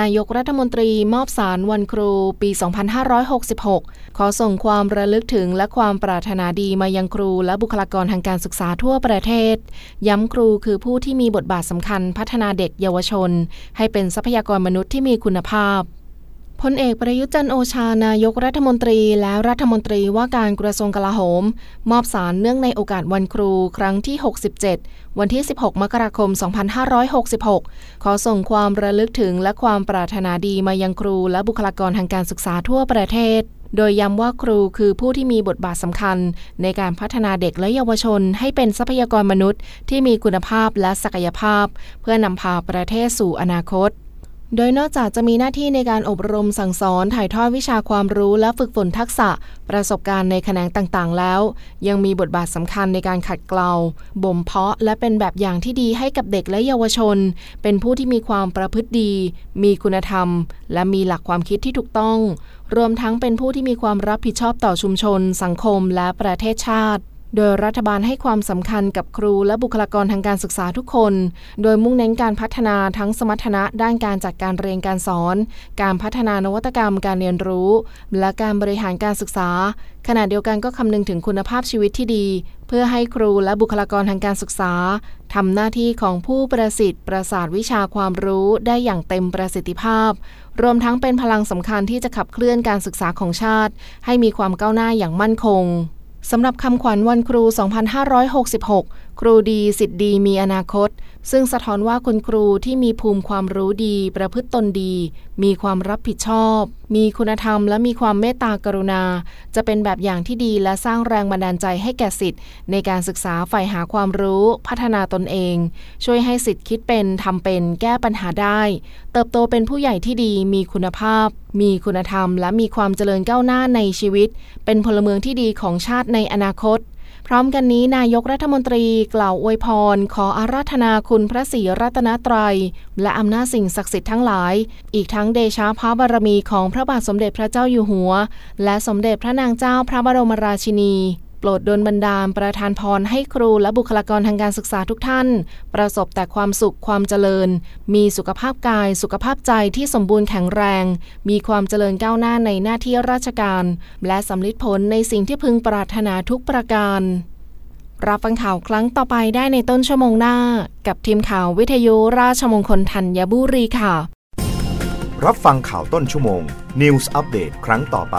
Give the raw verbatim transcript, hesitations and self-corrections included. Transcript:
นายกรัฐมนตรีมอบสารวันครูปี สองพันห้าร้อยหกสิบหก ขอส่งความระลึกถึงและความปรารถนาดีมายังครูและบุคลากรทางการศึกษาทั่วประเทศย้ำครูคือผู้ที่มีบทบาทสำคัญพัฒนาเด็กเยาวชนให้เป็นทรัพยากรมนุษย์ที่มีคุณภาพพลเอกประยุทธ์จันทร์โอชานายกรัฐมนตรีและรัฐมนตรีว่าการกระทรวงกลาโหมมอบสารเนื่องในโอกาสวันครูครั้งที่หกสิบเจ็ดวันที่สิบหกมกราคมสองพันห้าร้อยหกสิบหกขอส่งความระลึกถึงและความปรารถนาดีมายังครูและบุคลากรทางการศึกษาทั่วประเทศโดยย้ำว่าครูคือผู้ที่มีบทบาทสำคัญในการพัฒนาเด็กและเยาวชนให้เป็นทรัพยากรมนุษย์ที่มีคุณภาพและศักยภาพเพื่อนำพาประเทศสู่อนาคตโดยนอกจากจะมีหน้าที่ในการอบรมสั่งสอนถ่ายทอดวิชาความรู้และฝึกฝนทักษะประสบการณ์ในแขนงต่างๆแล้วยังมีบทบาทสำคัญในการขัดเกลาบ่มเพาะและเป็นแบบอย่างที่ดีให้กับเด็กและเยาวชนเป็นผู้ที่มีความประพฤติดีมีคุณธรรมและมีหลักความคิดที่ถูกต้องรวมทั้งเป็นผู้ที่มีความรับผิดชอบต่อชุมชนสังคมและประเทศชาติโดยรัฐบาลให้ความสำคัญกับครูและบุคลากรทางการศึกษาทุกคนโดยมุ่งเน้นการพัฒนาทั้งสมรรถนะด้านการจัดการเรียนการสอนการพัฒนานวัตกรรมการเรียนรู้และการบริหารการศึกษาขณะเดียวกันก็คำนึงถึงคุณภาพชีวิตที่ดีเพื่อให้ครูและบุคลากรทางการศึกษาทำหน้าที่ของผู้ประสิทธิ์ประสาทวิชาความรู้ได้อย่างเต็มประสิทธิภาพรวมทั้งเป็นพลังสำคัญที่จะขับเคลื่อนการศึกษาของชาติให้มีความก้าวหน้าอย่างมั่นคงสำหรับคำขวัญวันครู สองพันห้าร้อยหกสิบหก ครูดีสิทธิดีมีอนาคตซึ่งสะท้อนว่าคุณครูที่มีภูมิความรู้ดีประพฤติตนดีมีความรับผิดชอบมีคุณธรรมและมีความเมตตากรุณาจะเป็นแบบอย่างที่ดีและสร้างแรงบันดาลใจให้แก่ศิษย์ในการศึกษาใฝ่หาความรู้พัฒนาตนเองช่วยให้ศิษย์คิดเป็นทำเป็นแก้ปัญหาได้เติบโตเป็นผู้ใหญ่ที่ดีมีคุณภาพมีคุณธรรมและมีความเจริญก้าวหน้าในชีวิตเป็นพลเมืองที่ดีของชาติในอนาคตพร้อมกันนี้นายกรัฐมนตรีกล่าวอวยพรขออาราธนาคุณพระศรีรัตนตรัยและอำนาจสิ่งศักดิ์สิทธิ์ทั้งหลายอีกทั้งเดชะพระบารมีของพระบาทสมเด็จพระเจ้าอยู่หัวและสมเด็จพระนางเจ้าพระบรมราชินีโปรดดลบันดาลประทานพรให้ครูและบุคลากรทางการศึกษาทุกท่านประสบแต่ความสุขความเจริญมีสุขภาพกายสุขภาพใจที่สมบูรณ์แข็งแรงมีความเจริญก้าวหน้าในหน้าที่ราชการและสำเร็จผลในสิ่งที่พึงปรารถนาทุกประการรับฟังข่าวครั้งต่อไปได้ในต้นชั่วโมงหน้ากับทีมข่าววิทยุราชมงคลธัญบุรีค่ะรับฟังข่าวต้นชั่วโมง News Update ครั้งต่อไป